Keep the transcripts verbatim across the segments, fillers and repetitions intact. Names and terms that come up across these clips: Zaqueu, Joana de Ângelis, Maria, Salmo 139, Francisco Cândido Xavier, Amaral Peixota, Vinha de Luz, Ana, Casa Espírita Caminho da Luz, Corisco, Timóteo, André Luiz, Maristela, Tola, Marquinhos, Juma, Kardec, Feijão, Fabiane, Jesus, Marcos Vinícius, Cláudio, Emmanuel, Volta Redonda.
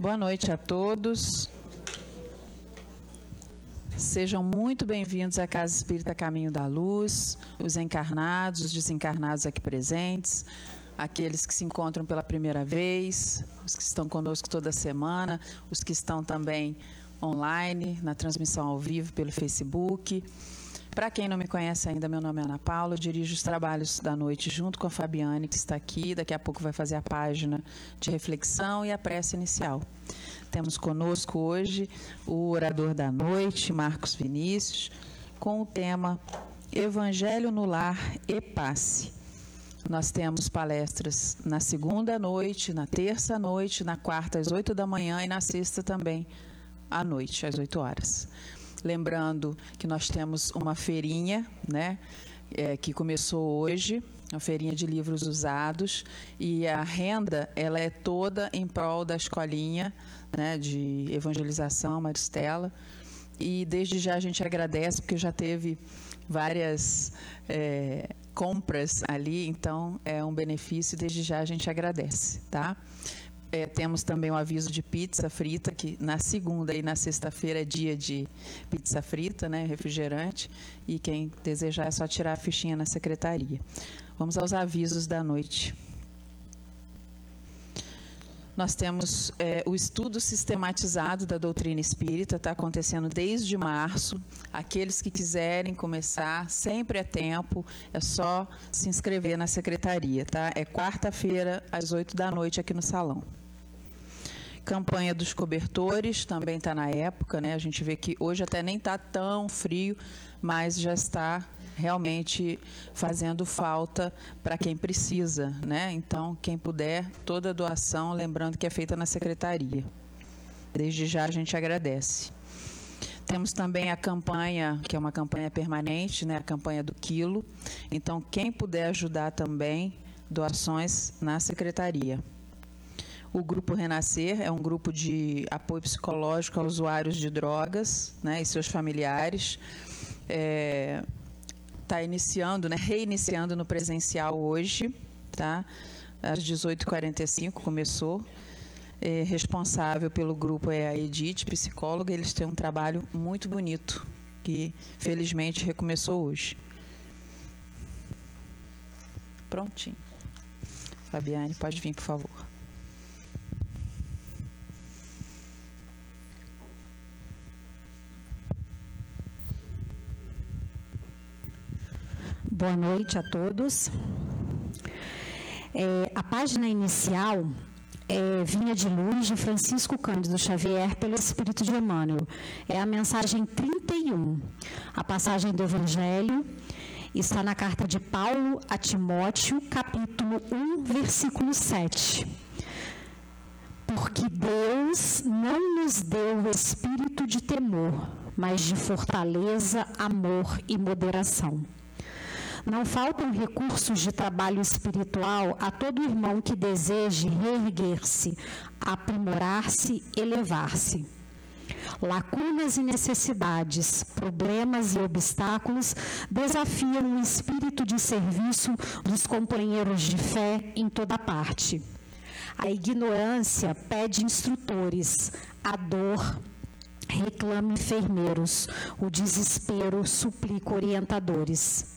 Boa noite a todos. Sejam muito bem-vindos à Casa Espírita Caminho da Luz, os encarnados, os desencarnados aqui presentes, aqueles que se encontram pela primeira vez, os que estão conosco toda semana, os que estão também online, na transmissão ao vivo pelo Facebook. Para quem não me conhece ainda, meu nome é Ana Paula, eu dirijo os trabalhos da noite junto com a Fabiane, que está aqui, daqui a pouco vai fazer a página de reflexão e a prece inicial. Temos conosco hoje o orador da noite, Marcos Vinícius, com o tema Evangelho no Lar e Passe. Nós temos palestras na segunda noite, na terça noite, na quarta às oito da manhã e na sexta também à noite, às oito horas. Lembrando que nós temos uma feirinha, né, é, que começou hoje, uma feirinha de livros usados, e a renda ela é toda em prol da escolinha, né, de evangelização Maristela. E desde já a gente agradece, porque já teve várias é, compras ali, então é um benefício e desde já a gente agradece, tá? É, temos também um aviso de pizza frita, que na segunda e na sexta-feira é dia de pizza frita, né, refrigerante, e quem desejar é só tirar a fichinha na secretaria. Vamos aos avisos da noite. Nós temos é, o estudo sistematizado da doutrina espírita, está acontecendo desde março. Aqueles que quiserem começar, sempre é tempo, é só se inscrever na secretaria, tá? É quarta-feira, às oito da noite, aqui no salão. Campanha dos cobertores, também está na época, né? A gente vê que hoje até nem está tão frio, mas já está realmente fazendo falta para quem precisa, né? Então, quem puder, toda doação, lembrando que é feita na secretaria. Desde já a gente agradece. Temos também a campanha, que é uma campanha permanente, né? A campanha do quilo. Então, quem puder ajudar também, doações na secretaria. O Grupo Renascer é um grupo de apoio psicológico a usuários de drogas, né? E seus familiares. É... Está iniciando, né, reiniciando no presencial hoje, tá? Às dezoito e quarenta e cinco começou. É, responsável pelo grupo é a Edith, psicóloga. Eles têm um trabalho muito bonito, que felizmente recomeçou hoje. Prontinho. Fabiane, pode vir, por favor. Boa noite a todos. É, a página inicial é Vinha de Luz, de Francisco Cândido Xavier, pelo Espírito de Emmanuel. É a mensagem trinta e um, a passagem do Evangelho, está na carta de Paulo a Timóteo, capítulo um, versículo sete. Porque Deus não nos deu o espírito de temor, mas de fortaleza, amor e moderação. Não faltam recursos de trabalho espiritual a todo irmão que deseje reerguer-se, aprimorar-se, elevar-se. Lacunas e necessidades, problemas e obstáculos desafiam o espírito de serviço dos companheiros de fé em toda parte. A ignorância pede instrutores, a dor reclama enfermeiros, o desespero suplica orientadores.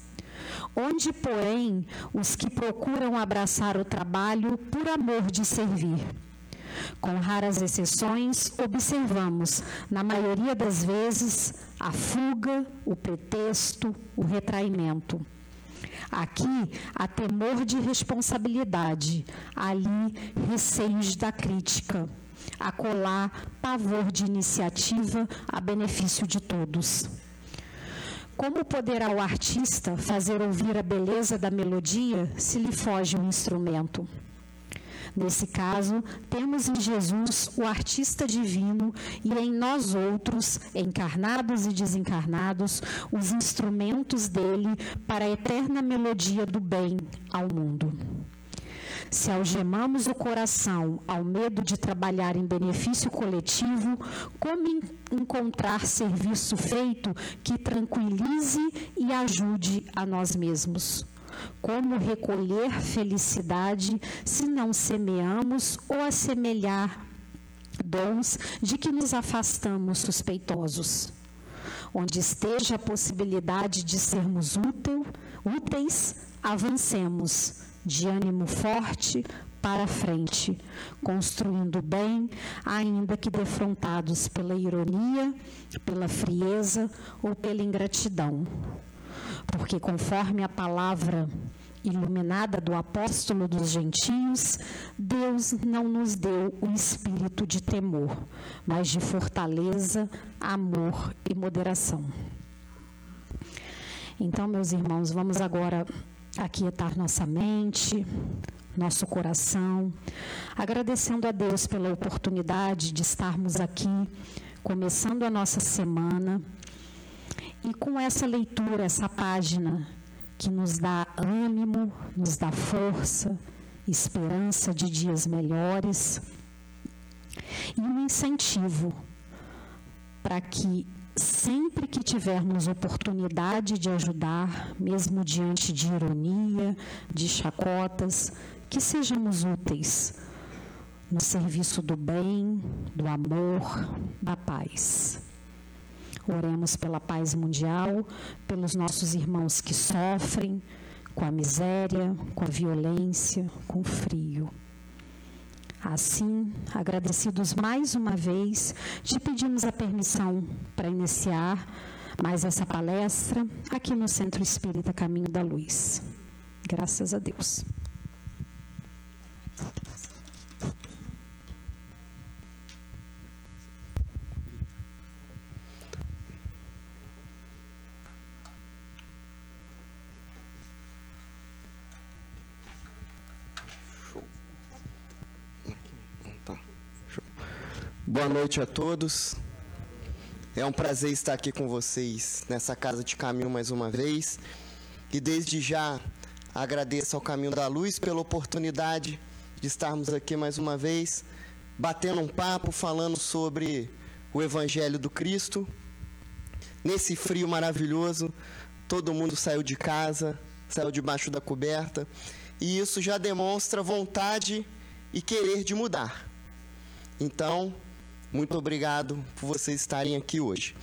Onde, porém, os que procuram abraçar o trabalho por amor de servir? Com raras exceções, observamos, na maioria das vezes, a fuga, o pretexto, o retraimento. Aqui, há temor de responsabilidade, ali, receios da crítica, acolá, pavor de iniciativa a benefício de todos. Como poderá o artista fazer ouvir a beleza da melodia se lhe foge um instrumento? Nesse caso, temos em Jesus o artista divino e em nós outros, encarnados e desencarnados, os instrumentos dele para a eterna melodia do bem ao mundo. Se algemamos o coração ao medo de trabalhar em benefício coletivo, como encontrar serviço feito que tranquilize e ajude a nós mesmos? Como recolher felicidade se não semeamos ou assemelhar dons de que nos afastamos suspeitosos, onde esteja a possibilidade de sermos útil, úteis, avancemos de ânimo forte para frente, construindo o bem, ainda que defrontados pela ironia, pela frieza ou pela ingratidão. Porque conforme a palavra iluminada do apóstolo dos gentios, Deus não nos deu um espírito de temor, mas de fortaleza, amor e moderação. Então, meus irmãos, vamos agora aquietar nossa mente, nosso coração, agradecendo a Deus pela oportunidade de estarmos aqui, começando a nossa semana, e com essa leitura, essa página que nos dá ânimo, nos dá força, esperança de dias melhores e um incentivo para que sempre que tivermos oportunidade de ajudar, mesmo diante de ironia, de chacotas, que sejamos úteis no serviço do bem, do amor, da paz. Oremos pela paz mundial, pelos nossos irmãos que sofrem com a miséria, com a violência, com o frio. Assim, agradecidos mais uma vez, te pedimos a permissão para iniciar mais essa palestra aqui no Centro Espírita Caminho da Luz. Graças a Deus. Boa noite a todos, é um prazer estar aqui com vocês nessa Casa de Caminho mais uma vez, e desde já agradeço ao Caminho da Luz pela oportunidade de estarmos aqui mais uma vez, batendo um papo, falando sobre o Evangelho do Cristo. Nesse frio maravilhoso, todo mundo saiu de casa, saiu debaixo da coberta, e isso já demonstra vontade e querer de mudar. Então, muito obrigado por vocês estarem aqui hoje.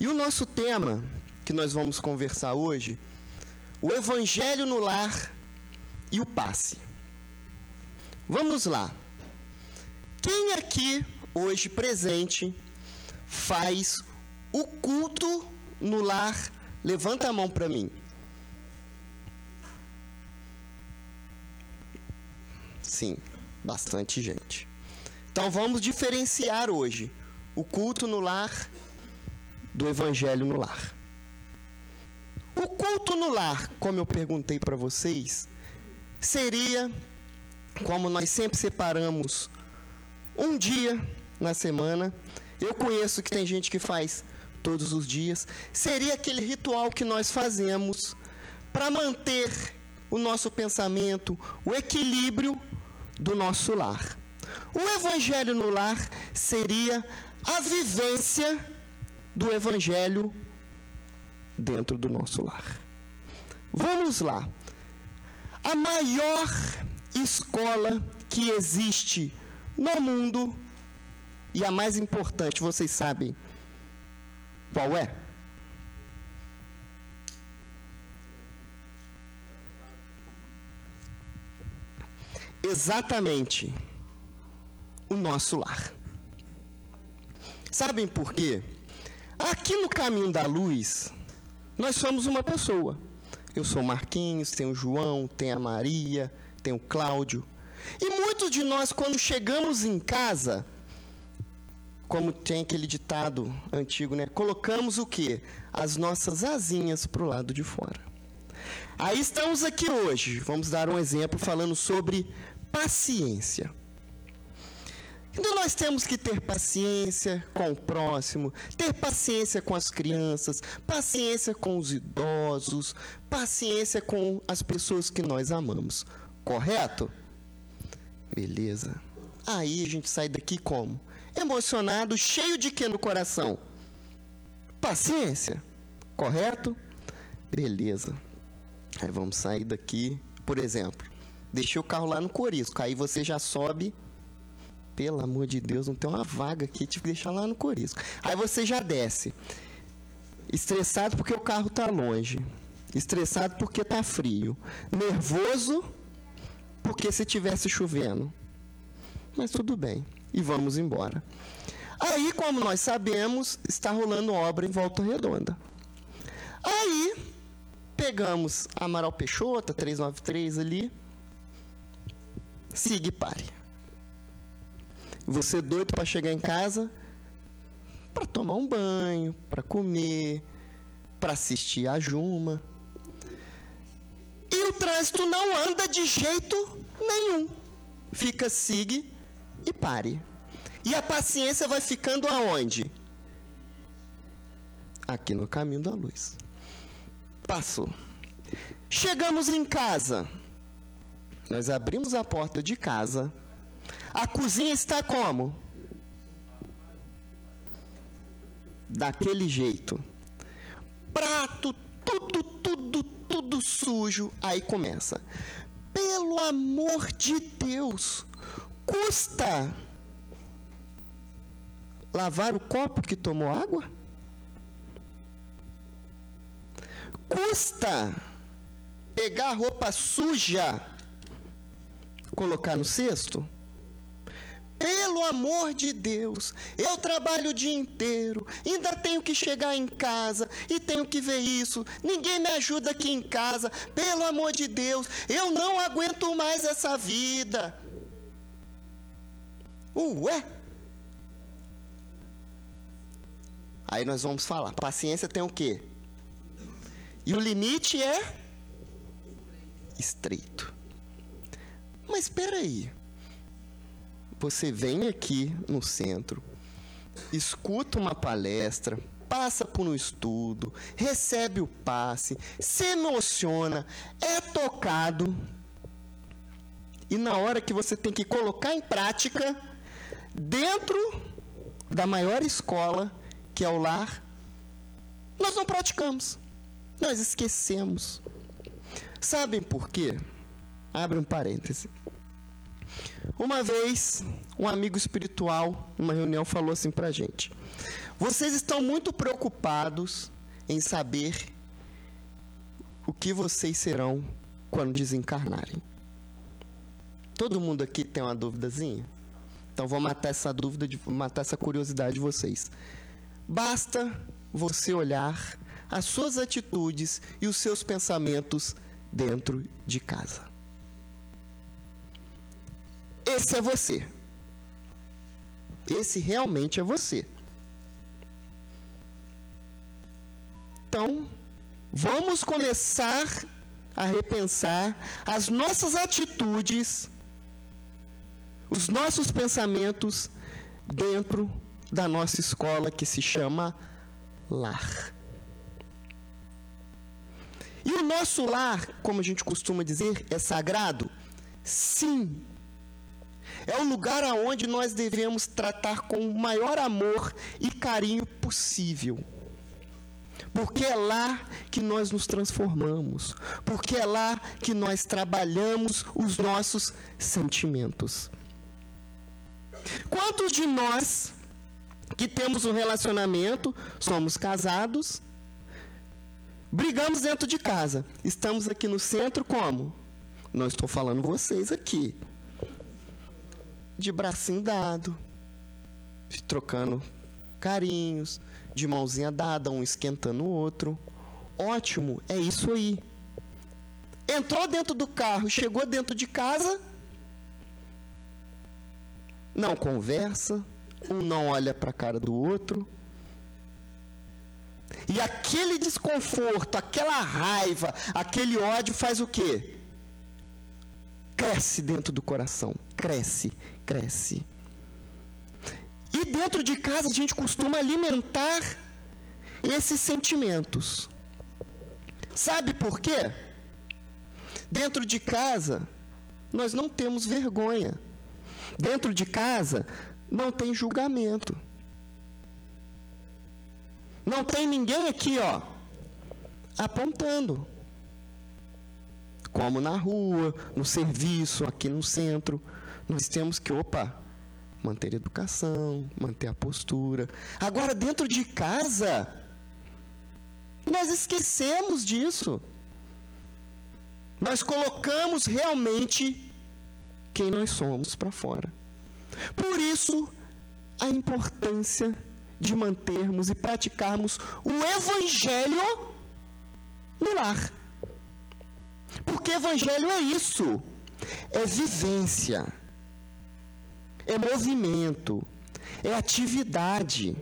E o nosso tema que nós vamos conversar hoje, o Evangelho no lar e o passe. Vamos lá. Quem aqui, hoje presente, faz o culto no lar? Levanta a mão para mim. Sim, bastante gente. Então vamos diferenciar hoje o culto no lar do Evangelho no lar. O culto no lar, como eu perguntei para vocês, seria, como nós sempre separamos, um dia na semana. Eu conheço que tem gente que faz todos os dias. Seria aquele ritual que nós fazemos para manter o nosso pensamento, o equilíbrio do nosso lar. O Evangelho no lar seria a vivência do Evangelho dentro do nosso lar. Vamos lá. A maior escola que existe no mundo e a mais importante, vocês sabem qual é? Exatamente. O nosso lar. Sabem por quê? Aqui no Caminho da Luz, nós somos uma pessoa. Eu sou o Marquinhos, tem o João, tem a Maria, tem o Cláudio. E muitos de nós, quando chegamos em casa, como tem aquele ditado antigo, né? Colocamos o quê? As nossas asinhas para o lado de fora. Aí estamos aqui hoje. Vamos dar um exemplo falando sobre paciência. Então nós temos que ter paciência com o próximo, ter paciência com as crianças, paciência com os idosos, paciência com as pessoas que nós amamos, correto? Beleza. Aí a gente sai daqui como? Emocionado, cheio de quê no coração? Paciência, correto? Beleza. Aí vamos sair daqui, por exemplo, deixei o carro lá no Corisco, aí você já sobe pelo amor de Deus, não tem uma vaga aqui, tive que deixar lá no Corisco. Aí você já desce, estressado porque o carro tá longe, estressado porque tá frio, nervoso porque se tivesse chovendo. Mas tudo bem, e vamos embora. Aí, como nós sabemos, está rolando obra em Volta Redonda. Aí, pegamos a Amaral Peixota, trezentos e noventa e três ali, siga e pare. Você doido para chegar em casa, para tomar um banho, para comer, para assistir a Juma. E o trânsito não anda de jeito nenhum. Fica siga e pare. E a paciência vai ficando aonde? Aqui no caminho da luz. Passou. Chegamos em casa. Nós abrimos a porta de casa. A cozinha está como? Daquele jeito. Prato, tudo, tudo, tudo sujo. Aí começa. Pelo amor de Deus, custa lavar o copo que tomou água? Custa pegar a roupa suja, colocar no cesto? Pelo amor de Deus, eu trabalho o dia inteiro, ainda tenho que chegar em casa e tenho que ver isso, ninguém me ajuda aqui em casa, pelo amor de Deus, eu não aguento mais essa vida. Ué? Aí nós vamos falar, paciência tem o quê? E o limite é estreito. Mas espera aí. Você vem aqui no centro, escuta uma palestra, passa por um estudo, recebe o passe, se emociona, é tocado. E na hora que você tem que colocar em prática, dentro da maior escola, que é o lar, nós não praticamos, nós esquecemos. Sabem por quê? Abre um parêntese. Uma vez, um amigo espiritual, numa reunião, falou assim pra gente: vocês estão muito preocupados em saber o que vocês serão quando desencarnarem. Todo mundo aqui tem uma duvidazinha? Então vou matar essa dúvida, matar essa curiosidade de vocês. Basta você olhar as suas atitudes e os seus pensamentos dentro de casa. Esse é você. Esse realmente é você. Então, vamos começar a repensar as nossas atitudes, os nossos pensamentos dentro da nossa escola que se chama lar. E o nosso lar, como a gente costuma dizer, é sagrado? Sim. É o lugar aonde nós devemos tratar com o maior amor e carinho possível. Porque é lá que nós nos transformamos, porque é lá que nós trabalhamos os nossos sentimentos. Quantos de nós que temos um relacionamento, somos casados, brigamos dentro de casa, estamos aqui no centro como? Não estou falando vocês aqui, de bracinho dado, trocando carinhos, de mãozinha dada, um esquentando o outro. Ótimo, é isso aí. Entrou dentro do carro, chegou dentro de casa, não conversa, um não olha para a cara do outro. E aquele desconforto, aquela raiva, aquele ódio faz o quê? Cresce dentro do coração. Cresce, cresce. E dentro de casa a gente costuma alimentar esses sentimentos. Sabe por quê? Dentro de casa nós não temos vergonha. Dentro de casa não tem julgamento. Não tem ninguém aqui, ó, apontando. Como na rua, no serviço, aqui no centro, nós temos que, opa, manter a educação, manter a postura. Agora, dentro de casa, nós esquecemos disso. Nós colocamos realmente quem nós somos para fora. Por isso, a importância de mantermos e praticarmos o Evangelho no lar. Porque Evangelho é isso, é vivência, é movimento, é atividade.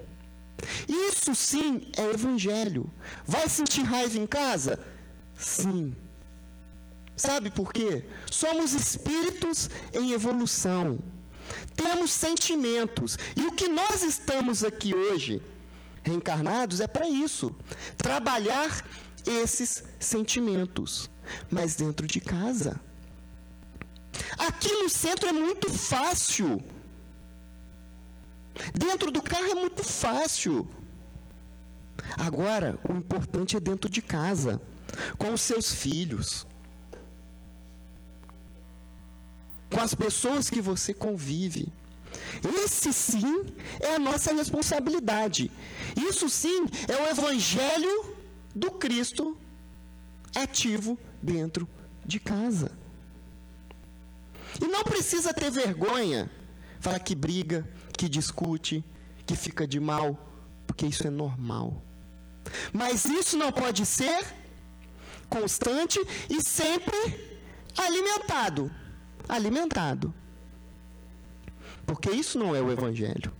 Isso sim é Evangelho. Vai sentir raiva em casa? Sim. Sabe por quê? Somos espíritos em evolução. Temos sentimentos. E o que nós estamos aqui hoje, reencarnados, é para isso. Trabalhar esses sentimentos. Mas dentro de casa. Aqui no centro é muito fácil. Dentro do carro é muito fácil. Agora, o importante é dentro de casa. Com os seus filhos. Com as pessoas que você convive. Esse sim é a nossa responsabilidade. Isso sim é o Evangelho do Cristo ativo dentro de casa. E não precisa ter vergonha, falar que briga, que discute, que fica de mal, porque isso é normal. Mas isso não pode ser constante e sempre alimentado. alimentado, porque isso não é o Evangelho.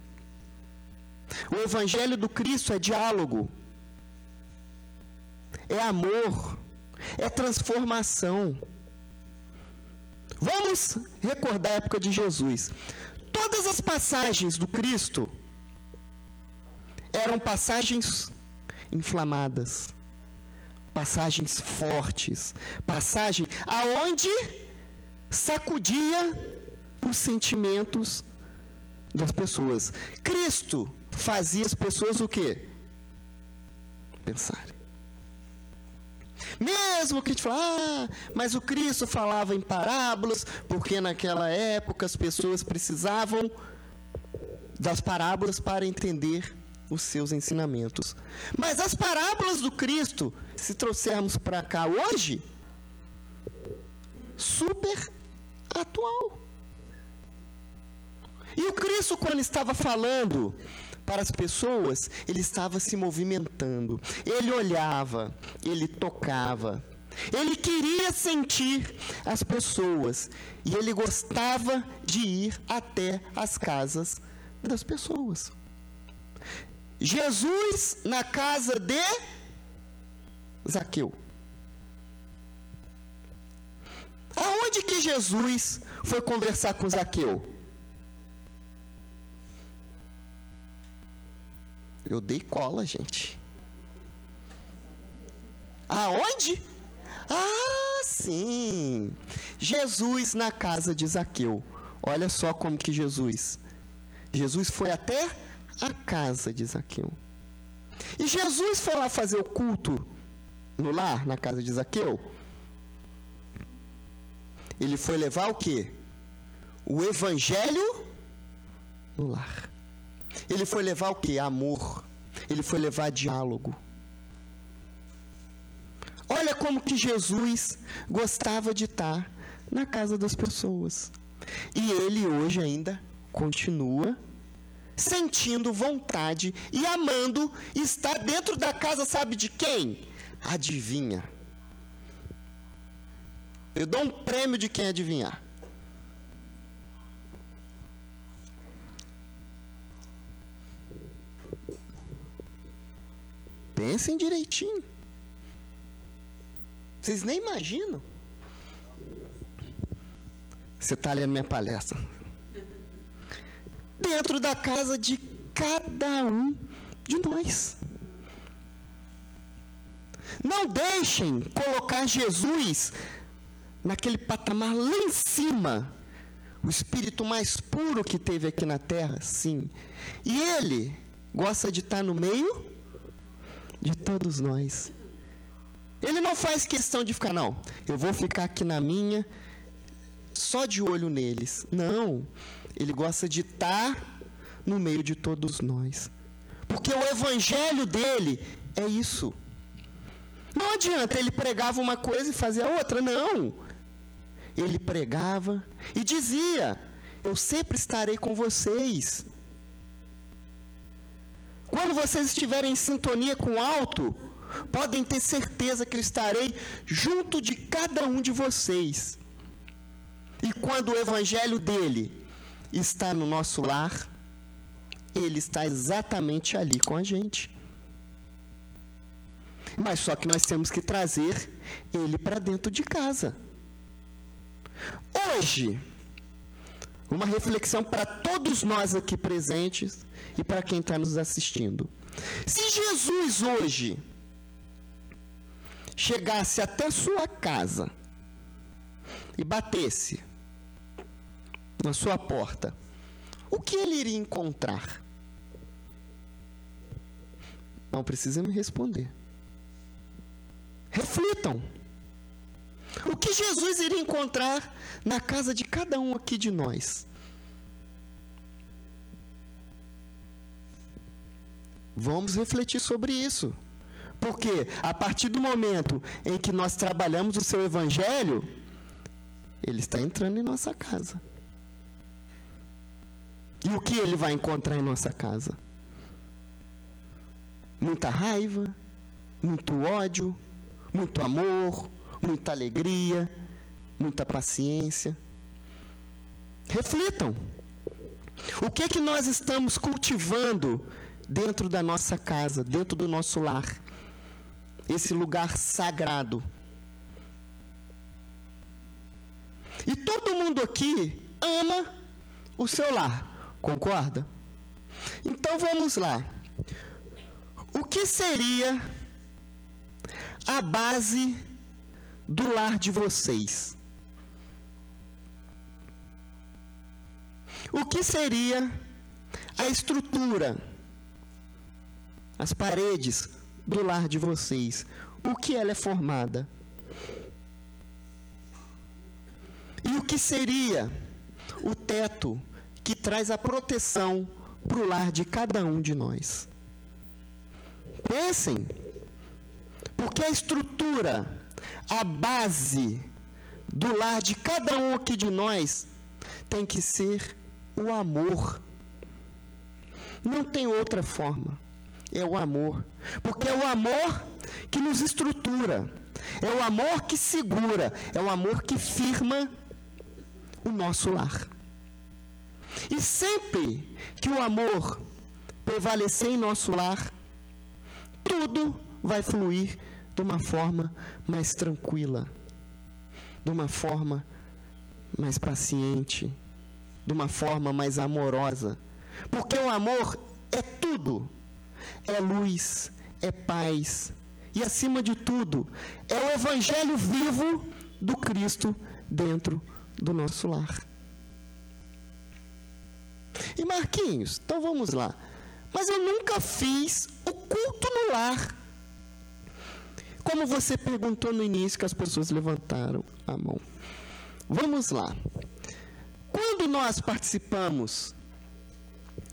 O Evangelho do Cristo é diálogo, é amor, é transformação. Vamos recordar a época de Jesus. Todas as passagens do Cristo eram passagens inflamadas, passagens fortes, passagem aonde sacudia os sentimentos das pessoas. Cristo fazia as pessoas o quê? Pensar. Mesmo que te fala, ah, mas o Cristo falava em parábolas, porque naquela época as pessoas precisavam das parábolas para entender os seus ensinamentos. Mas as parábolas do Cristo, se trouxermos para cá hoje, super atual. E o Cristo, quando estava falando para as pessoas, ele estava se movimentando, ele olhava, ele tocava, ele queria sentir as pessoas e ele gostava de ir até as casas das pessoas. Jesus na casa de Zaqueu. Aonde que Jesus foi conversar com Zaqueu? Eu dei cola, gente. Aonde? Ah, sim. Jesus na casa de Zaqueu. Olha só como que Jesus. Jesus foi até a casa de Zaqueu. E Jesus foi lá fazer o culto no lar, na casa de Zaqueu. Ele foi levar o quê? O Evangelho no lar. Ele foi levar o quê? Amor. Ele foi levar diálogo. Olha como que Jesus gostava de estar na casa das pessoas. E ele hoje ainda continua sentindo vontade e amando estar dentro da casa, sabe de quem? Adivinha. Eu dou um prêmio de quem adivinhar. Pensem direitinho. Vocês nem imaginam. Você está lendo minha palestra. Dentro da casa de cada um de nós. Não deixem colocar Jesus naquele patamar lá em cima, o espírito mais puro que teve aqui na Terra, sim. E ele gosta de estar no meio de todos nós. Ele não faz questão de ficar, não, eu vou ficar aqui na minha, só de olho neles. Não, ele gosta de estar no meio de todos nós. Porque o evangelho dele é isso. Não adianta, ele pregava uma coisa e fazia outra, não. Ele pregava e dizia, eu sempre estarei com vocês. Quando vocês estiverem em sintonia com o alto, podem ter certeza que eu estarei junto de cada um de vocês. E quando o evangelho dele está no nosso lar, ele está exatamente ali com a gente. Mas só que nós temos que trazer ele para dentro de casa. Hoje, uma reflexão para todos nós aqui presentes e para quem está nos assistindo. Se Jesus hoje chegasse até sua casa e batesse na sua porta, o que ele iria encontrar? Não precisa me responder. Reflitam. O que Jesus iria encontrar na casa de cada um aqui de nós? Vamos refletir sobre isso. Porque a partir do momento em que nós trabalhamos o seu evangelho, ele está entrando em nossa casa. E o que ele vai encontrar em nossa casa? Muita raiva, muito ódio, muito amor, muita alegria, muita paciência. Reflitam. O que é que nós estamos cultivando dentro da nossa casa, dentro do nosso lar? Esse lugar sagrado. E todo mundo aqui ama o seu lar, concorda? Então vamos lá. O que seria a base do lar de vocês? O que seria a estrutura, as paredes do lar de vocês? O que ela é formada? E o que seria o teto que traz a proteção para o lar de cada um de nós? Pensem, porque a estrutura, a base do lar de cada um aqui de nós tem que ser o amor. Não tem outra forma. É o amor. Porque é o amor que nos estrutura. É o amor que segura. É o amor que firma o nosso lar. E sempre que o amor prevalecer em nosso lar, tudo vai fluir de uma forma mais tranquila, de uma forma mais paciente, de uma forma mais amorosa. Porque o amor é tudo. É luz, é paz e, acima de tudo, é o evangelho vivo do Cristo dentro do nosso lar. E Marquinhos, então vamos lá. Mas eu nunca fiz o culto no lar. Como você perguntou no início, que as pessoas levantaram a mão. Vamos lá. Quando nós participamos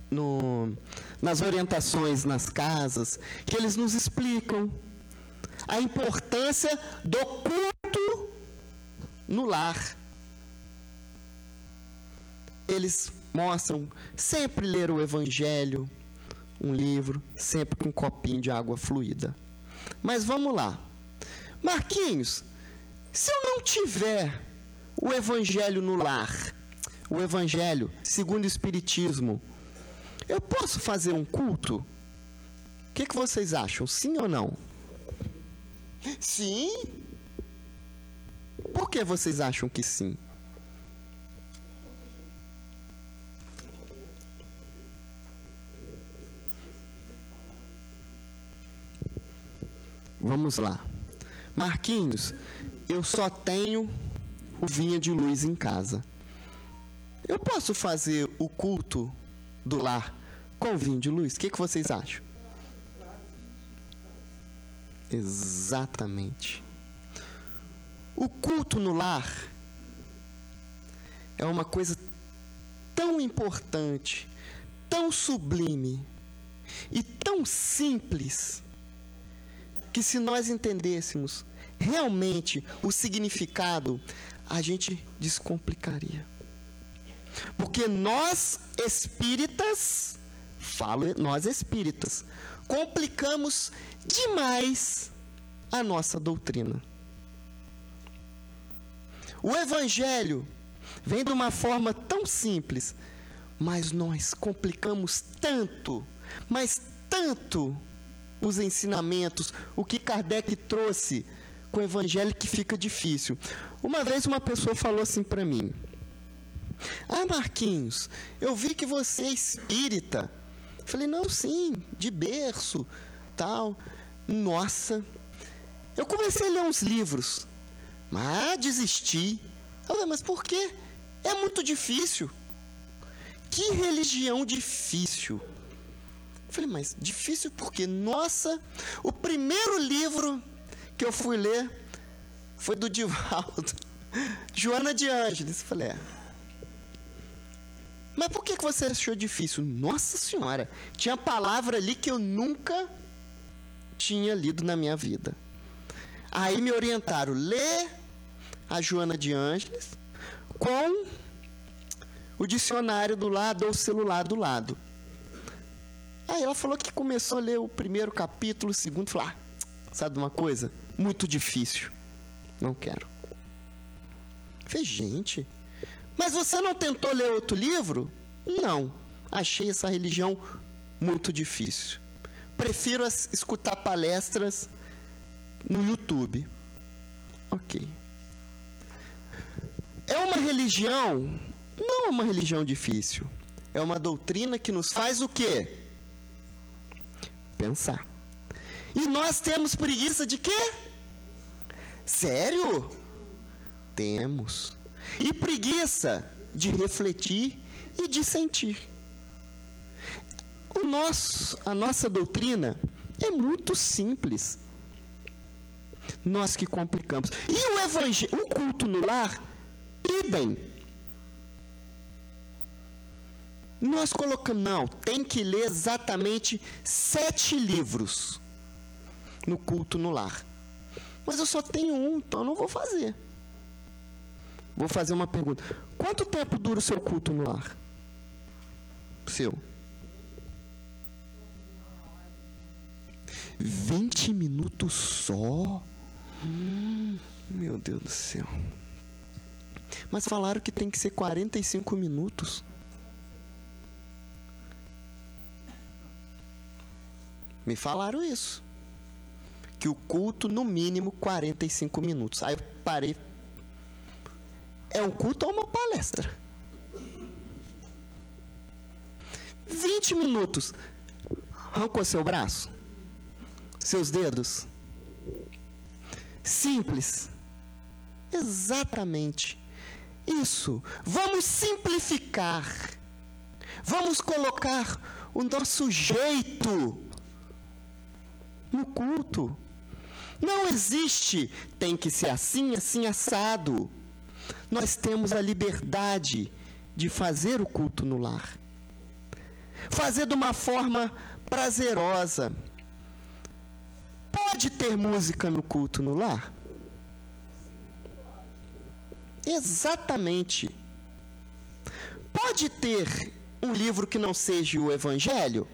no... nas orientações, nas casas, que eles nos explicam a importância do culto no lar. Eles mostram sempre ler o evangelho, um livro, sempre com um copinho de água fluida. Mas vamos lá. Marquinhos, se eu não tiver o evangelho no lar, o evangelho segundo o Espiritismo, eu posso fazer um culto? O que, que vocês acham? Sim ou não? Sim? Por que vocês acham que sim? Vamos lá. Marquinhos, eu só tenho o Vinha de Luz em casa. Eu posso fazer o culto do lar com vinho de luz? O que, que vocês acham? Exatamente. O culto no lar é uma coisa tão importante, tão sublime e tão simples, que se nós entendêssemos realmente o significado, a gente descomplicaria. Porque nós espíritas, falo nós espíritas, complicamos demais a nossa doutrina. O evangelho vem de uma forma tão simples, mas nós complicamos tanto, mas tanto os ensinamentos, o que Kardec trouxe com o evangelho, que fica difícil. Uma vez uma pessoa falou assim para mim: ah, Marquinhos, eu vi que você é espírita. Eu falei: não, sim, de berço, tal. Nossa, eu comecei a ler uns livros, mas desisti. Eu falei: mas por quê? É muito difícil. Que religião difícil. Eu falei: mas difícil porque, nossa, o primeiro livro que eu fui ler foi do Divaldo, Joana de Ângelis. Eu falei: é. Mas por que você achou difícil? Nossa Senhora, tinha palavra ali que eu nunca tinha lido na minha vida. Aí me orientaram, lê a Joana de Ângelis com o dicionário do lado ou o celular do lado. Aí ela falou que começou a ler o primeiro capítulo, o segundo, falou: ah, sabe de uma coisa? Muito difícil. Não quero. Falei: gente, mas você não tentou ler outro livro? Não. Achei essa religião muito difícil. Prefiro as, escutar palestras no YouTube. Ok. É uma religião? Não é uma religião difícil. É uma doutrina que nos faz o quê? Pensar. E nós temos preguiça de quê? Sério? Temos. E preguiça de refletir e de sentir. O nosso, a nossa doutrina é muito simples. Nós que complicamos. E o evangelho, o culto no lar, idem. Nós colocamos, não, tem que ler exatamente sete livros no culto no lar. Mas eu só tenho um, então eu não vou fazer. Vou fazer uma pergunta. Quanto tempo dura o seu culto no lar? Seu? vinte minutos só? Hum, meu Deus do céu. Mas falaram que tem que ser quarenta e cinco minutos. Me falaram isso. Que o culto, no mínimo, quarenta e cinco minutos. Aí eu parei. É um culto ou uma palestra? vinte minutos. Arrancou seu braço? Seus dedos? Simples. Exatamente. Isso. Vamos simplificar. Vamos colocar o nosso jeito no culto. Não existe tem que ser assim, assim, assado. Nós temos a liberdade de fazer o culto no lar. Fazer de uma forma prazerosa. Pode ter música no culto no lar? Exatamente. Pode ter um livro que não seja o Evangelho?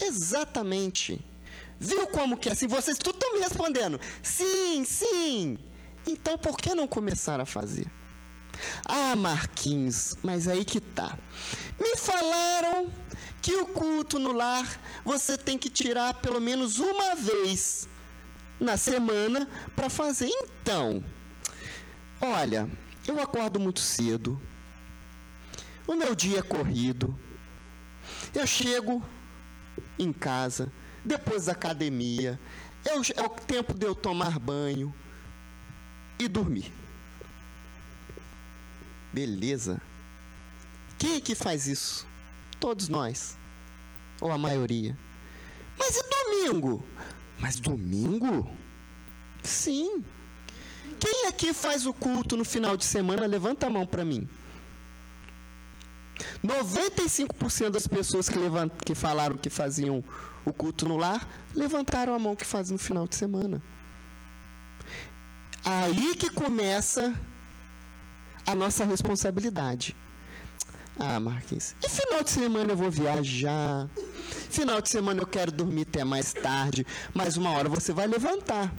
Exatamente. Viu como que é assim? Vocês tudo estão me respondendo. Sim, sim. Então, por que não começar a fazer? Ah, Marquinhos, mas aí que tá. Me falaram que o culto no lar você tem que tirar pelo menos uma vez na semana para fazer. Então, olha, eu acordo muito cedo. O meu dia é corrido. Eu chego em casa depois da academia, eu, é o tempo de eu tomar banho e dormir. Beleza. Quem é que faz isso? Todos nós. Ou a maioria. Mas e domingo? Mas domingo? Sim. Quem aqui faz o culto no final de semana? Levanta a mão para mim. noventa e cinco por cento das pessoas que, levant... que falaram que faziam o culto no lar, levantaram a mão que fazem no final de semana. Aí que começa a nossa responsabilidade. Ah, Marquinhos, e final de semana eu vou viajar, final de semana eu quero dormir até mais tarde, mas uma hora você vai levantar.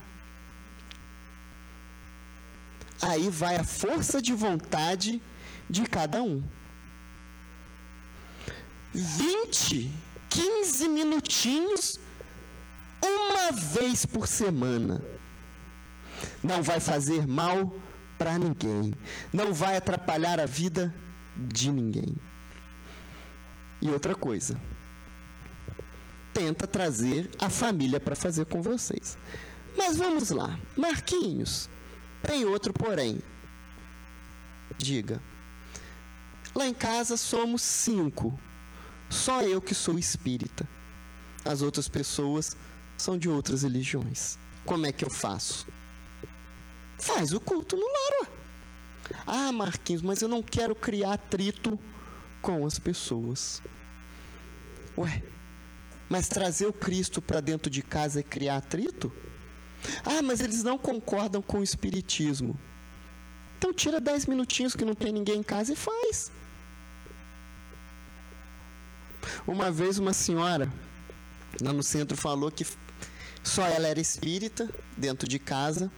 Aí vai a força de vontade de cada um. vinte, quinze minutinhos, uma vez por semana. Não vai fazer mal para ninguém. Não vai atrapalhar a vida de ninguém. E outra coisa, tenta trazer a família para fazer com vocês. Mas vamos lá. Marquinhos, tem outro porém. Diga. Lá em casa somos cinco. Só eu que sou espírita. As outras pessoas são de outras religiões. Como é que eu faço? Faz o culto no lar. Ah, Marquinhos, mas eu não quero criar atrito com as pessoas. Ué, mas trazer o Cristo para dentro de casa é criar atrito? Ah, mas eles não concordam com o espiritismo. Então tira dez minutinhos que não tem ninguém em casa e faz. Uma vez uma senhora lá no centro falou que só ela era espírita dentro de casa.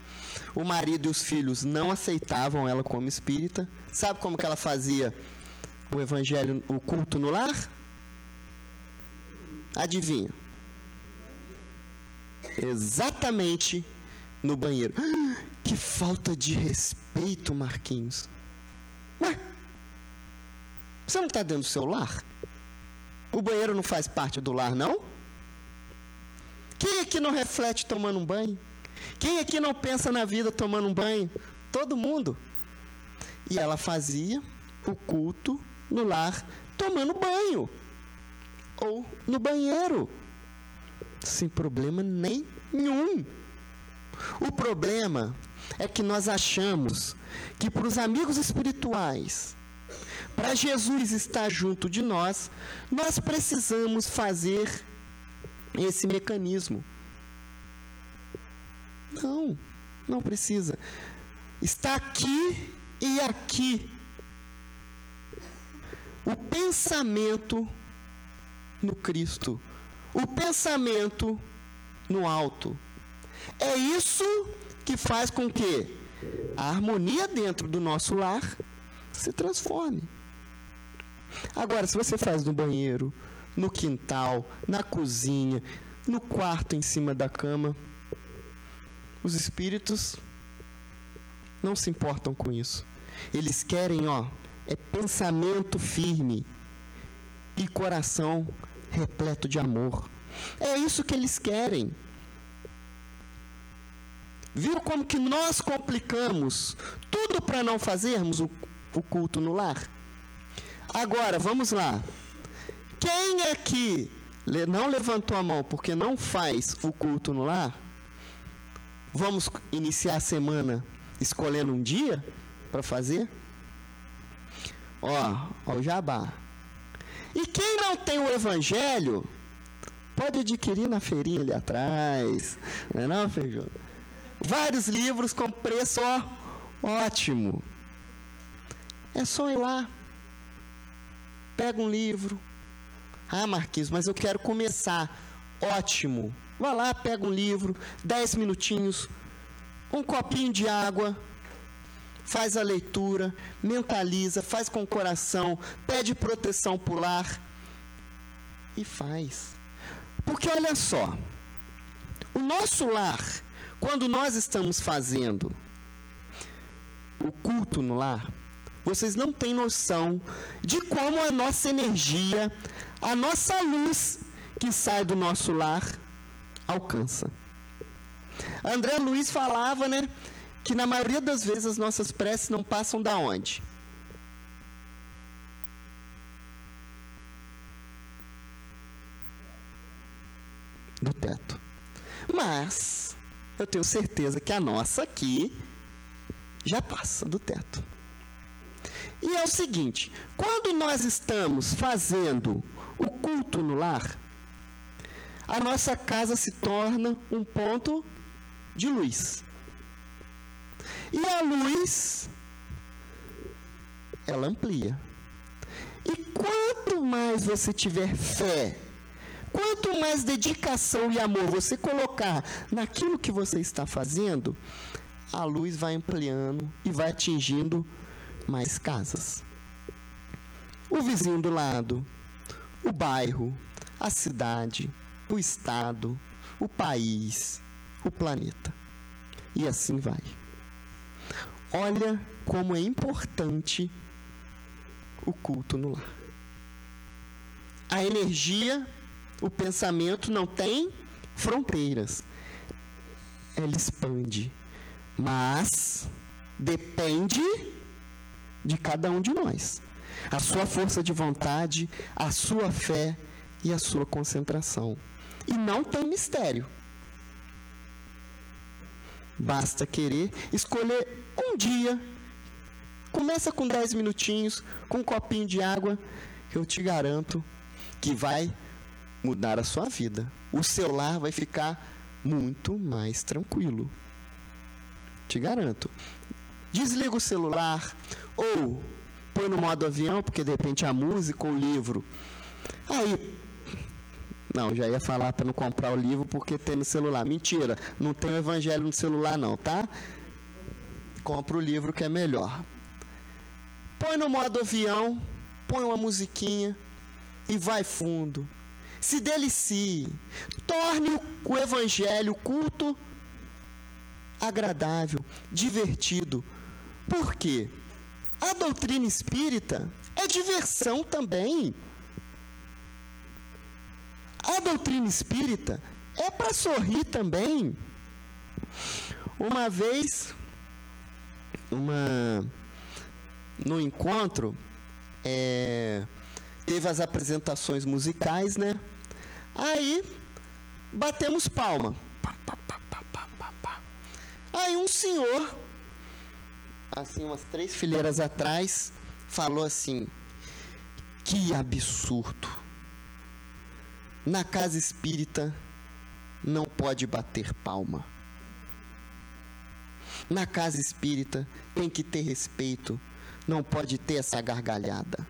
O marido e os filhos não aceitavam ela como espírita. Sabe como que ela fazia o evangelho, o culto no lar? Adivinha? Exatamente no banheiro. Ah, que falta de respeito, Marquinhos. Ué, você não está dentro do seu lar? O banheiro não faz parte do lar, não? Quem aqui não reflete tomando um banho? Quem aqui não pensa na vida tomando um banho? Todo mundo. E ela fazia o culto no lar tomando banho. Ou no banheiro. Sem problema nenhum. O problema é que nós achamos que para os amigos espirituais, para Jesus estar junto de nós, nós precisamos fazer esse mecanismo. Não, não precisa. Está aqui e aqui. O pensamento no Cristo. O pensamento no alto. É isso que faz com que a harmonia dentro do nosso lar se transforme. Agora, se você faz no banheiro, no quintal, na cozinha, no quarto em cima da cama, os espíritos não se importam com isso. Eles querem, ó, é pensamento firme e coração repleto de amor. É isso que eles querem. Viu como que nós complicamos tudo para não fazermos o, o culto no lar? Agora, vamos lá. Quem aqui não levantou a mão porque não faz o culto no lar? Vamos iniciar a semana escolhendo um dia para fazer? Ó, ó o jabá. E quem não tem o evangelho, pode adquirir na feirinha ali atrás. Não é não, Feijão? Vários livros com preço, ó, ótimo. É só ir lá. Pega um livro. Ah, Marquinhos, mas eu quero começar. Ótimo. Vai lá, pega um livro, dez minutinhos, um copinho de água, faz a leitura, mentaliza, faz com o coração, pede proteção pro lar e faz. Porque olha só, o nosso lar, quando nós estamos fazendo o culto no lar, vocês não têm noção de como a nossa energia, a nossa luz que sai do nosso lar alcança. André Luiz falava, né, que na maioria das vezes as nossas preces não passam da onde? Do teto. Mas eu tenho certeza que a nossa aqui já passa do teto. E é o seguinte, quando nós estamos fazendo o culto no lar, a nossa casa se torna um ponto de luz. E a luz, ela amplia. E quanto mais você tiver fé, quanto mais dedicação e amor você colocar naquilo que você está fazendo, a luz vai ampliando e vai atingindo mais casas. O vizinho do lado, o bairro, a cidade, o estado, o país, o planeta. E assim vai. Olha como é importante o culto no lar. A energia, o pensamento não tem fronteiras. Ela expande, mas depende de cada um de nós. A sua força de vontade, a sua fé e a sua concentração. E não tem mistério. Basta querer escolher um dia. Começa com dez minutinhos, com um copinho de água, que eu te garanto que vai mudar a sua vida. O seu lar vai ficar muito mais tranquilo. Te garanto. Desliga o celular ou põe no modo avião, porque de repente a música ou o livro. Aí, não, já ia falar para não comprar o livro porque tem no celular. Mentira, não tem o evangelho no celular não, tá? Compra o livro que é melhor. Põe no modo avião, põe uma musiquinha e vai fundo. Se delicie, torne o evangelho, o culto, agradável, divertido. Por quê? A doutrina espírita é diversão também. A doutrina espírita é para sorrir também. Uma vez, uma, no encontro, é, teve as apresentações musicais, né? Aí, batemos palma. Aí um senhor, assim, umas três fileiras atrás, falou assim, que absurdo. Na casa espírita não pode bater palma. Na casa espírita tem que ter respeito, não pode ter essa gargalhada.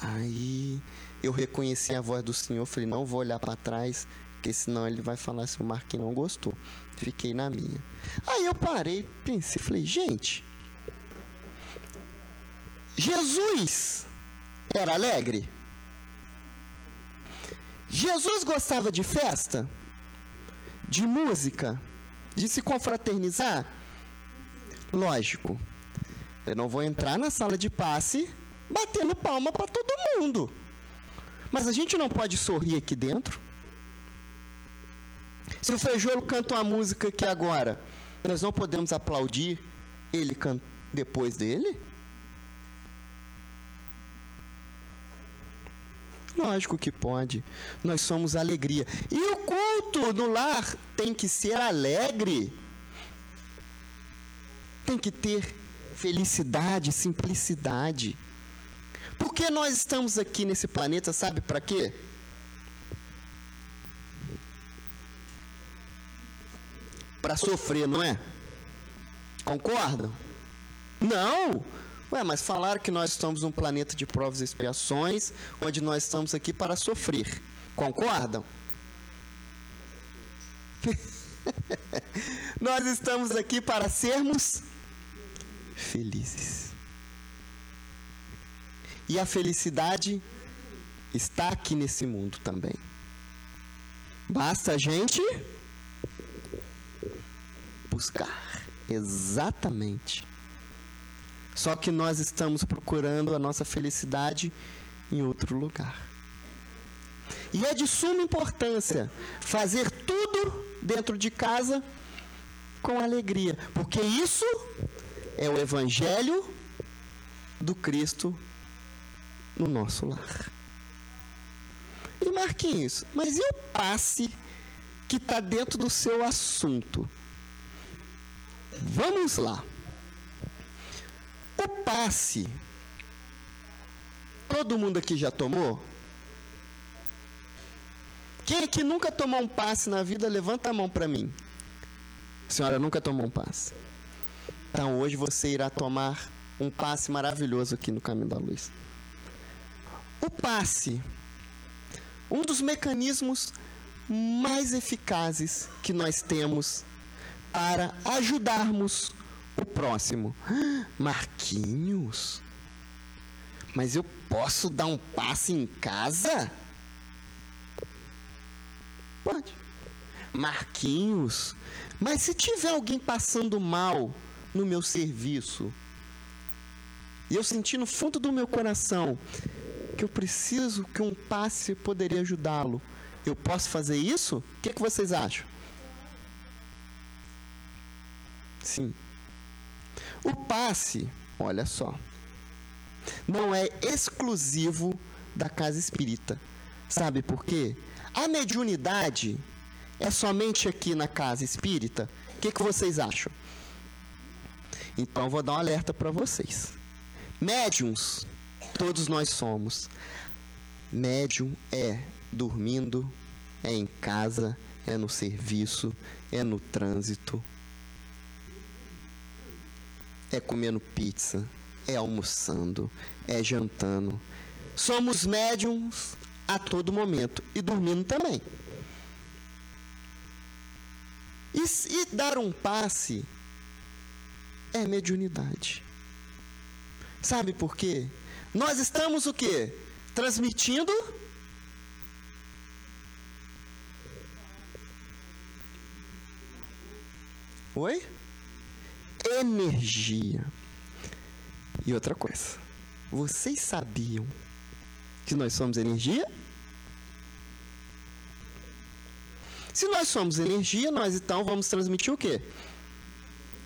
Aí eu reconheci a voz do senhor, falei, não vou olhar para trás, porque senão ele vai falar se o Marquinhos não gostou. Fiquei na minha. Aí eu parei, pensei, falei, gente, Jesus era alegre? Jesus gostava de festa, de música, de se confraternizar? Lógico, eu não vou entrar na sala de passe batendo palma para todo mundo. Mas a gente não pode sorrir aqui dentro? Se o Feijolo canta uma música aqui agora, nós não podemos aplaudir ele can- depois dele? Lógico que pode. Nós somos alegria. E o culto no lar tem que ser alegre. Tem que ter felicidade, simplicidade. Porque nós estamos aqui nesse planeta, sabe para quê? Para sofrer, não é? Concordam? Não! Ué, mas falaram que nós estamos num planeta de provas e expiações, onde nós estamos aqui para sofrer. Concordam? Nós estamos aqui para sermos felizes. E a felicidade está aqui nesse mundo também. Basta a gente buscar. Exatamente. Só que nós estamos procurando a nossa felicidade em outro lugar. E é de suma importância fazer tudo dentro de casa com alegria, porque isso é o evangelho do Cristo no nosso lar. E Marquinhos, mas e o passe que está dentro do seu assunto? Vamos lá. O passe. Todo mundo aqui já tomou? Quem aqui nunca tomou um passe na vida, levanta a mão para mim. A senhora nunca tomou um passe. Então hoje você irá tomar um passe maravilhoso aqui no Caminho da Luz. O passe, um dos mecanismos mais eficazes que nós temos para ajudarmos o próximo. Marquinhos, mas eu posso dar um passe em casa? Pode. Marquinhos, mas se tiver alguém passando mal no meu serviço, e eu senti no fundo do meu coração que eu preciso que um passe poderia ajudá-lo, eu posso fazer isso? O que, que vocês acham? Sim. O passe, olha só, não é exclusivo da casa espírita. Sabe por quê? A mediunidade é somente aqui na casa espírita. O que, que vocês acham? Então, vou dar um alerta para vocês. Médiuns, todos nós somos. Médium é dormindo, é em casa, é no serviço, é no trânsito, é comendo pizza, é almoçando, é jantando. Somos médiums a todo momento e dormindo também. E, e dar um passe é mediunidade. Sabe por quê? Nós estamos o quê? Transmitindo Oi? energia. E outra coisa, vocês sabiam que nós somos energia? Se nós somos energia, nós então vamos transmitir o quê?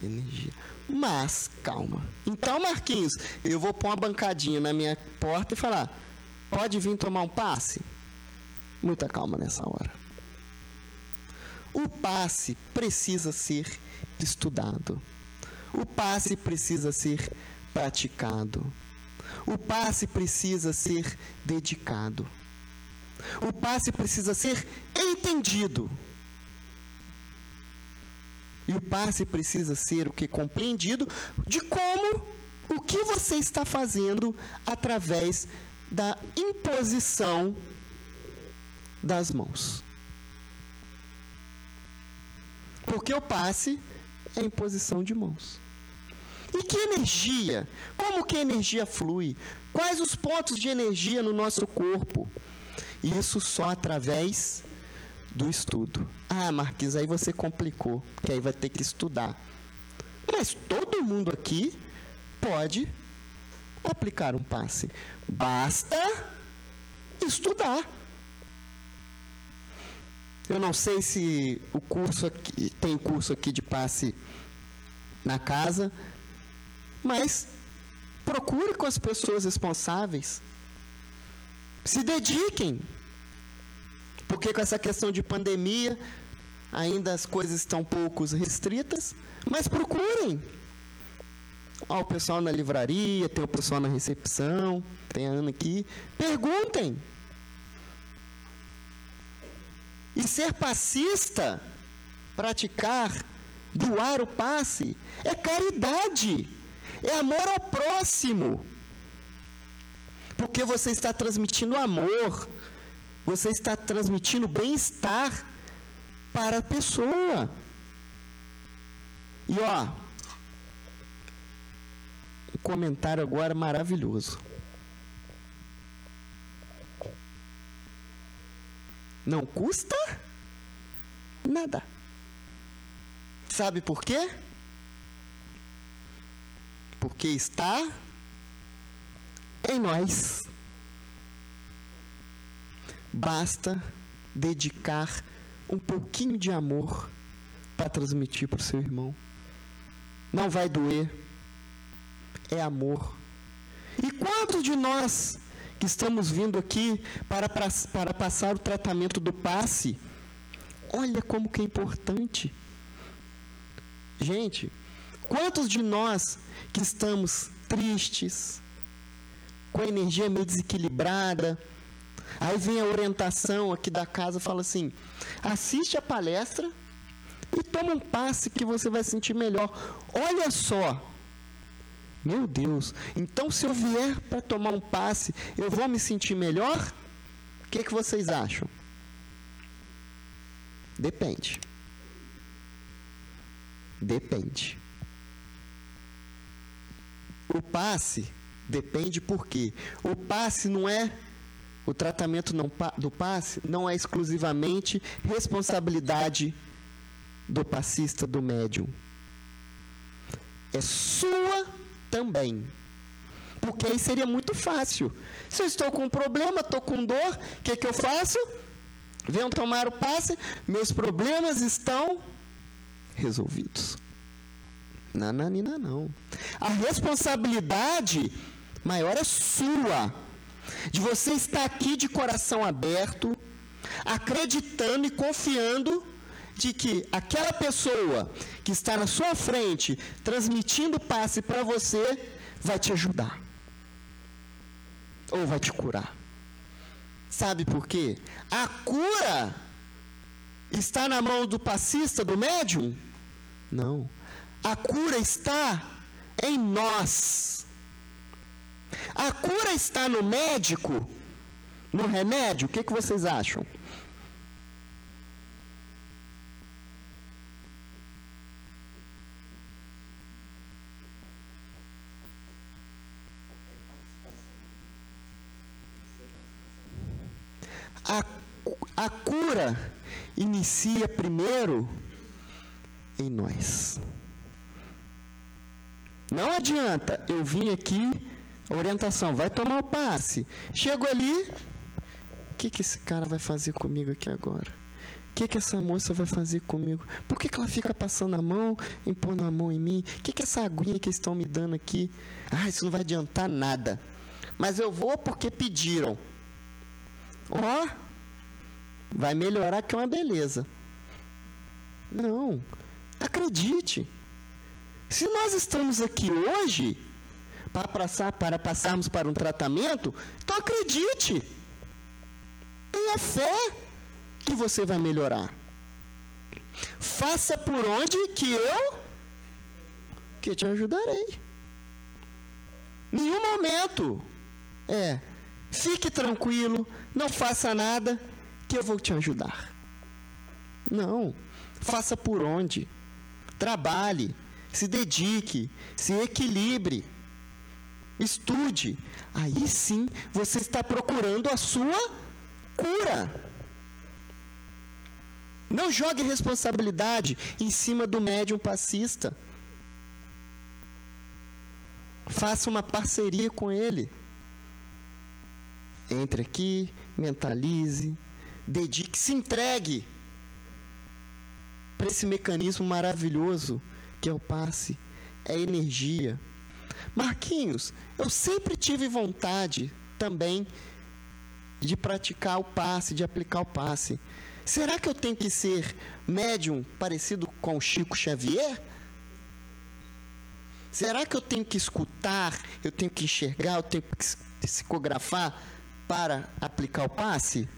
Energia. Mas, calma. Então, Marquinhos, eu vou pôr uma bancadinha na minha porta e falar, pode vir tomar um passe? Muita calma nessa hora. O passe precisa ser estudado. O passe precisa ser praticado. O passe precisa ser dedicado. O passe precisa ser entendido. E o passe precisa ser o que? Compreendido de como o que você está fazendo através da imposição das mãos. Porque o passe é imposição de mãos. E que energia? Como que a energia flui? Quais os pontos de energia no nosso corpo? Isso só através do estudo. Ah, Marquinhos, aí você complicou, porque aí vai ter que estudar. Mas todo mundo aqui pode aplicar um passe. Basta estudar. Eu não sei se o curso aqui, tem curso aqui de passe na casa, mas procure com as pessoas responsáveis. Se dediquem. Porque com essa questão de pandemia, ainda as coisas estão um pouco restritas, mas procurem. Ó, o pessoal na livraria, tem o pessoal na recepção, tem a Ana aqui. Perguntem. E ser passista, praticar, doar o passe, é caridade, é amor ao próximo. Porque você está transmitindo amor, você está transmitindo bem-estar para a pessoa. E ó, um comentário agora maravilhoso. Não custa nada. Sabe por quê? Porque está em nós. Basta dedicar um pouquinho de amor para transmitir para o seu irmão. Não vai doer. É amor. E quantos de nós que estamos vindo aqui para, para, para passar o tratamento do passe, olha como que é importante. Gente, Quantos de nós que estamos tristes, com a energia meio desequilibrada, aí vem a orientação aqui da casa, fala assim, assiste a palestra e toma um passe que você vai sentir melhor. Olha só, meu Deus, então se eu vier para tomar um passe, eu vou me sentir melhor? O que, que vocês acham? Depende. Depende. O passe depende por quê? O passe não é, o tratamento não, do passe não é exclusivamente responsabilidade do passista, do médium. É sua também. Porque aí seria muito fácil. Se eu estou com um problema, estou com dor, o que, que eu faço? Venham tomar o passe, meus problemas estão resolvidos. Nananina, não. A responsabilidade maior é sua, de você estar aqui de coração aberto, acreditando e confiando de que aquela pessoa que está na sua frente, transmitindo passe para você, vai te ajudar. Ou vai te curar. Sabe por quê? A cura está na mão do passista, do médium? Não. A cura está em nós. A cura está no médico, no remédio. O que, que vocês acham? A, a cura inicia primeiro em nós. Não adianta, eu vim aqui, orientação, vai tomar o passe. Chego ali, o que, que esse cara vai fazer comigo aqui agora? O que, que essa moça vai fazer comigo? Por que, que ela fica passando a mão, impondo a mão em mim? O que, que essa aguinha que eles estão me dando aqui? Ah, isso não vai adiantar nada. Mas eu vou porque pediram. Ó, vai melhorar que é uma beleza. Não, acredite. Se nós estamos aqui hoje para, passar, para passarmos para um tratamento, então acredite, tenha fé que você vai melhorar. Faça por onde que eu que te ajudarei. Nenhum momento é, fique tranquilo, não faça nada que eu vou te ajudar. Não, faça por onde, trabalhe. Se dedique, se equilibre, estude. Aí sim você está procurando a sua cura. Não jogue responsabilidade em cima do médium passista. Faça uma parceria com ele. Entre aqui, mentalize, dedique, se entregue para esse mecanismo maravilhoso que é o passe, é energia. Marquinhos, eu sempre tive vontade também de praticar o passe, de aplicar o passe. Será que eu tenho que ser médium parecido com o Chico Xavier? Será que eu tenho que escutar, eu tenho que enxergar, eu tenho que psicografar para aplicar o passe?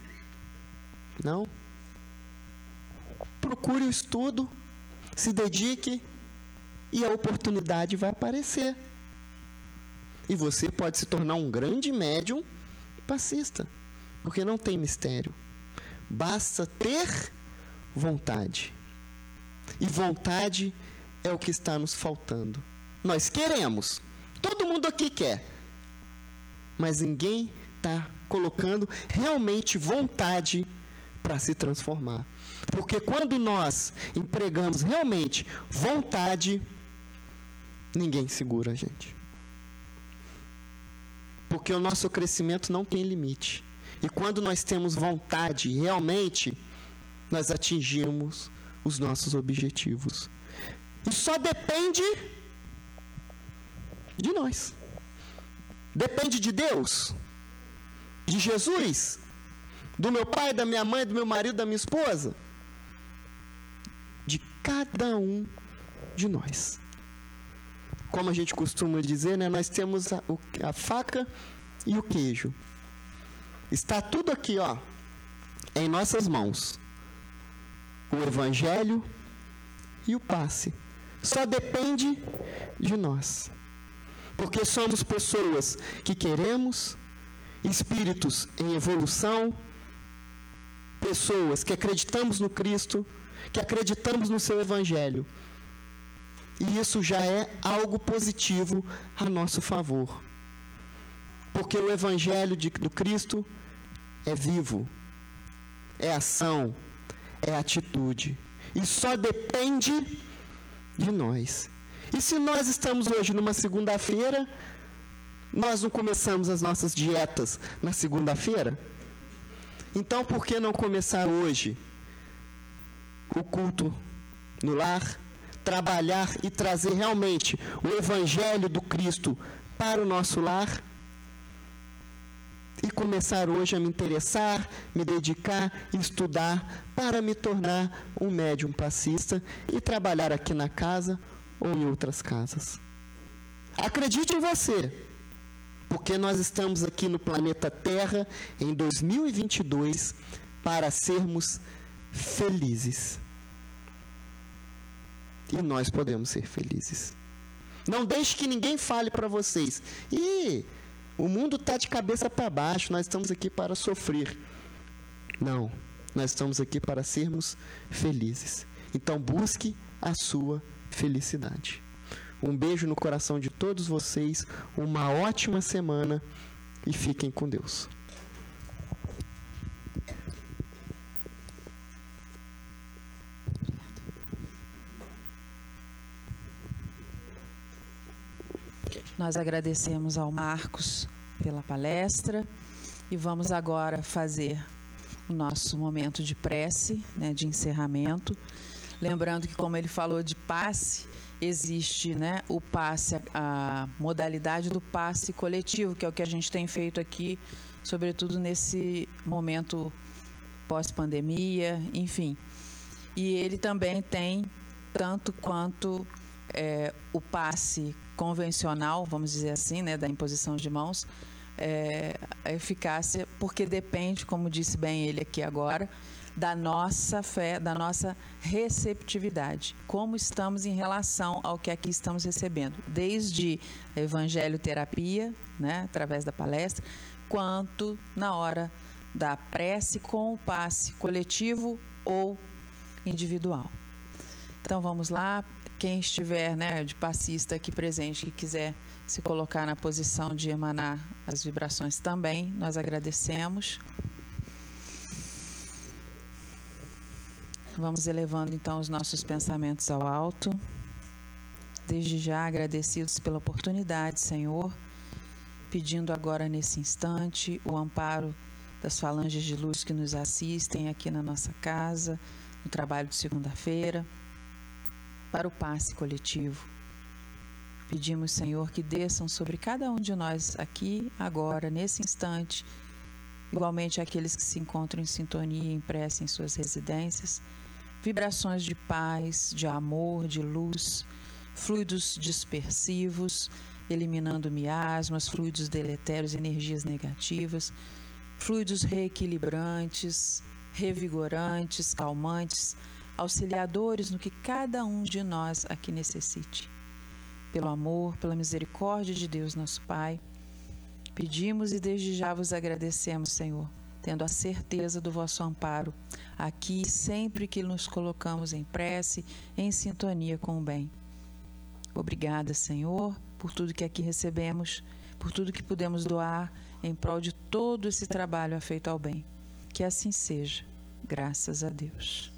Não. Procure o estudo, se dedique, e a oportunidade vai aparecer. E você pode se tornar um grande médium passista, porque não tem mistério. Basta ter vontade. E vontade é o que está nos faltando. Nós queremos. Todo mundo aqui quer. Mas ninguém está colocando realmente vontade para se transformar. Porque quando nós empregamos realmente vontade, ninguém segura a gente. Porque o nosso crescimento não tem limite. E quando nós temos vontade realmente, nós atingimos os nossos objetivos. E só depende de nós. Depende de Deus, de Jesus, do meu pai, da minha mãe, do meu marido, da minha esposa. De cada um de nós. como a gente costuma dizer, né, nós temos a, a faca e o queijo. Está tudo aqui, ó, em nossas mãos. O evangelho e o passe. Só depende de nós. Porque somos pessoas que queremos, espíritos em evolução, pessoas que acreditamos no Cristo, que acreditamos no seu evangelho. E isso já é algo positivo a nosso favor. Porque o evangelho de, do Cristo é vivo, é ação, é atitude. E só depende de nós. E se nós estamos hoje numa segunda-feira, nós não começamos as nossas dietas na segunda-feira? Então, por que não começar hoje o culto no lar, trabalhar e trazer realmente o evangelho do Cristo para o nosso lar? E começar hoje a me interessar, me dedicar, estudar, para me tornar um médium passista e trabalhar aqui na casa ou em outras casas. Acredite em você, porque nós estamos aqui no planeta Terra em dois mil e vinte e dois para sermos felizes. E nós podemos ser felizes. Não deixe que ninguém fale para vocês: ih, o mundo está de cabeça para baixo, nós estamos aqui para sofrer. Não, nós estamos aqui para sermos felizes. Então busque a sua felicidade. Um beijo no coração de todos vocês, uma ótima semana e fiquem com Deus. Nós agradecemos ao Marcos pela palestra e vamos agora fazer o nosso momento de prece, né, de encerramento. Lembrando que, como ele falou de passe, existe, né, o passe, a modalidade do passe coletivo, que é o que a gente tem feito aqui, sobretudo nesse momento pós-pandemia, enfim. E ele também tem, tanto quanto é, o passe convencional, vamos dizer assim, né, da imposição de mãos, é, a eficácia, porque depende, como disse bem ele aqui agora, da nossa fé, da nossa receptividade, como estamos em relação ao que aqui estamos recebendo, desde a evangelho-terapia, né, através da palestra, quanto na hora da prece com o passe coletivo ou individual. Então vamos lá, quem estiver, né, de passista aqui presente, que quiser se colocar na posição de emanar as vibrações também, nós agradecemos. Vamos elevando então os nossos pensamentos ao alto. Desde já agradecidos pela oportunidade, Senhor, pedindo agora nesse instante o amparo das falanges de luz que nos assistem aqui na nossa casa, no trabalho de segunda-feira, para o passe coletivo. Pedimos, Senhor, que desçam sobre cada um de nós aqui, agora, nesse instante, igualmente aqueles que se encontram em sintonia e em prece em suas residências, vibrações de paz, de amor, de luz, fluidos dispersivos, eliminando miasmas, fluidos deletérios, energias negativas, fluidos reequilibrantes, revigorantes, calmantes, auxiliadores no que cada um de nós aqui necessite. Pelo amor, pela misericórdia de Deus, nosso Pai, pedimos e desde já vos agradecemos, Senhor, tendo a certeza do vosso amparo, aqui sempre que nos colocamos em prece, em sintonia com o bem. Obrigada, Senhor, por tudo que aqui recebemos, por tudo que pudemos doar em prol de todo esse trabalho feito ao bem. Que assim seja. Graças a Deus.